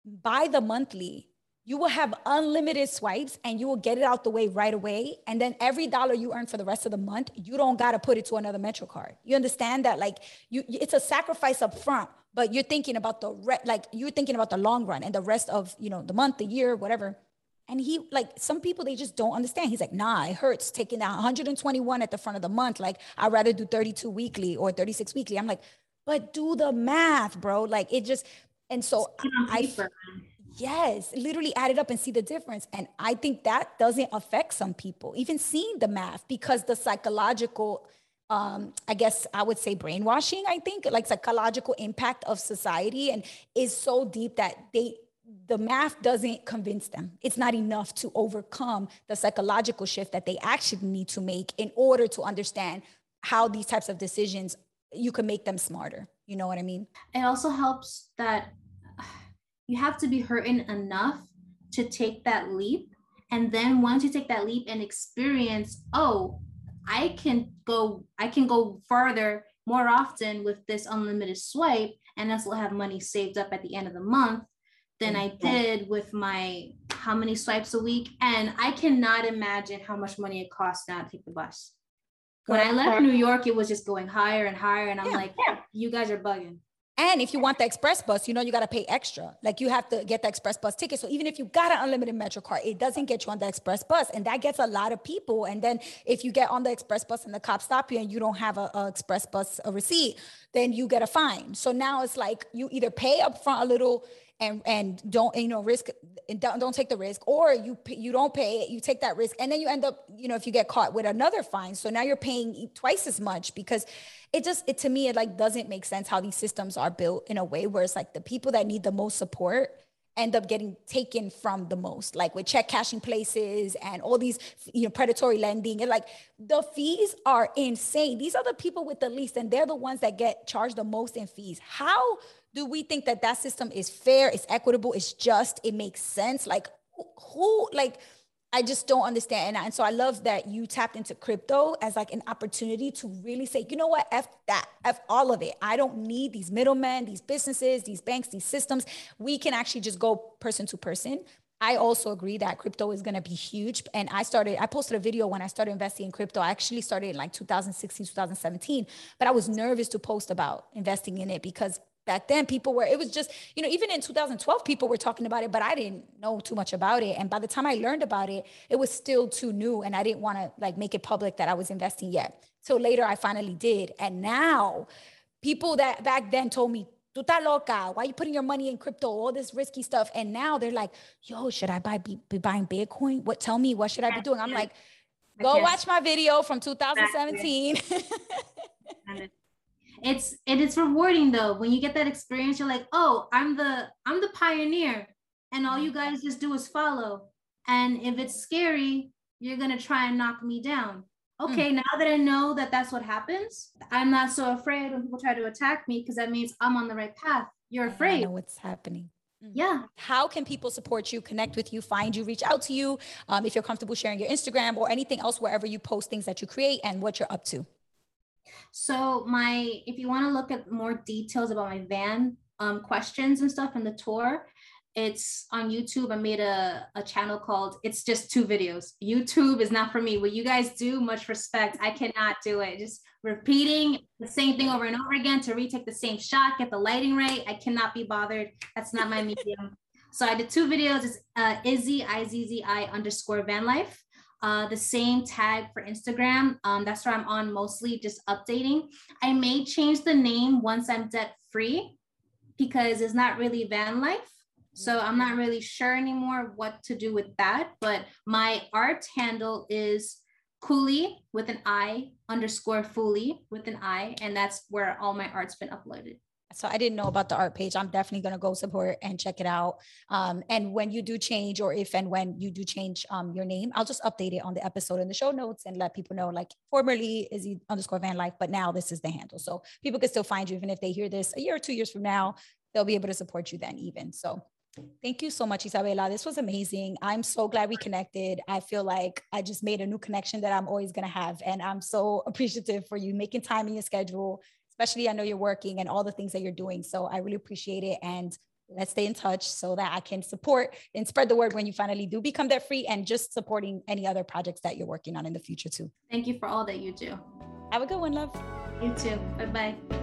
buy the monthly. You will have unlimited swipes and you will get it out the way right away. And then every dollar you earn for the rest of the month, you don't got to put it to another MetroCard. You understand that? Like it's a sacrifice up front, but you're thinking about the long run and the rest of, you know, the month, the year, whatever. And he, like some people, they just don't understand. He's like, nah, it hurts taking that 121 at the front of the month. Like I'd rather do 32 weekly or 36 weekly. I'm like, but do the math, bro. Like it just, and so yes, literally add it up and see the difference. And I think that doesn't affect some people, even seeing the math, because the psychological, I guess I would say brainwashing, I think, like psychological impact of society and is so deep that the math doesn't convince them. It's not enough to overcome the psychological shift that they actually need to make in order to understand how these types of decisions, you can make them smarter. You know what I mean? It also helps that you have to be hurting enough to take that leap. And then once you take that leap and experience, oh, I can go further more often with this unlimited swipe and also have money saved up at the end of the month than I did with my how many swipes a week. And I cannot imagine how much money it costs now to take the bus. When I left New York, it was just going higher and higher. And I'm like, you guys are bugging. And if you want the express bus, you know, you got to pay extra. Like you have to get the express bus ticket. So even if you got an unlimited MetroCard, it doesn't get you on the express bus. And that gets a lot of people. And then if you get on the express bus and the cops stop you and you don't have a express bus receipt, then you get a fine. So now it's like you either pay up front a little and don't, you know, risk and don't take the risk, or you don't pay it, you take that risk. And then you end up, you know, if you get caught with another fine. So now you're paying twice as much because it to me, it like doesn't make sense how these systems are built in a way where it's like the people that need the most support end up getting taken from the most, like with check cashing places and all these, you know, predatory lending. And like the fees are insane. These are the people with the least, and they're the ones that get charged the most in fees. How do we think that system is fair, it's equitable, it's just, it makes sense? Like who, like, I just don't understand. And so I love that you tapped into crypto as like an opportunity to really say, you know what, F that, F all of it. I don't need these middlemen, these businesses, these banks, these systems. We can actually just go person to person. I also agree that crypto is going to be huge. And I posted a video when I started investing in crypto. I actually started in like 2016, 2017, but I was nervous to post about investing in it because back then it was just, you know, even in 2012, people were talking about it, but I didn't know too much about it. And by the time I learned about it, it was still too new. And I didn't want to like make it public that I was investing yet. So later I finally did. And now people that back then told me, tú estás loca, why are you putting your money in crypto, all this risky stuff. And now they're like, yo, should I be buying Bitcoin? Tell me, what should I be doing? I'm like, go watch my video from 2017. It's rewarding though. When you get that experience, you're like, oh, I'm the pioneer and all you guys just do is follow. And if it's scary, you're going to try and knock me down. Okay. Now that I know that that's what happens, I'm not so afraid when people try to attack me, because that means I'm on the right path. You're afraid. I know what's happening. Yeah. How can people support you, connect with you, find you, reach out to you? If you're comfortable sharing your Instagram or anything else, wherever you post things that you create and what you're up to. So if you want to look at more details about my van questions and stuff in the tour, it's on YouTube. I made a channel called It's Just Two Videos. YouTube is not for me. What you guys do, much respect. I cannot do it. Just repeating the same thing over and over again to retake the same shot, get the lighting right. I cannot be bothered. That's not my medium. So I did two videos. It's Izzi, Izzi underscore van life. The same tag for Instagram. That's where I'm on mostly, just updating. I may change the name once I'm debt free because it's not really van life. So I'm not really sure anymore what to do with that. But my art handle is Cooley with an I underscore fully with an I. And that's where all my art's been uploaded. So I didn't know about the art page. I'm definitely going to go support and check it out. And when you do change, or if and when you do change your name, I'll just update it on the episode in the show notes and let people know, like, formerly Izzi underscore van life, but now this is the handle. So people can still find you, even if they hear this a year or 2 years from now, they'll be able to support you then even. So thank you so much, Isabella. This was amazing. I'm so glad we connected. I feel like I just made a new connection that I'm always going to have. And I'm so appreciative for you making time in your schedule, especially I know you're working and all the things that you're doing. So I really appreciate it. And let's stay in touch so that I can support and spread the word when you finally do become debt free, and just supporting any other projects that you're working on in the future too. Thank you for all that you do. Have a good one, love. You too. Bye-bye.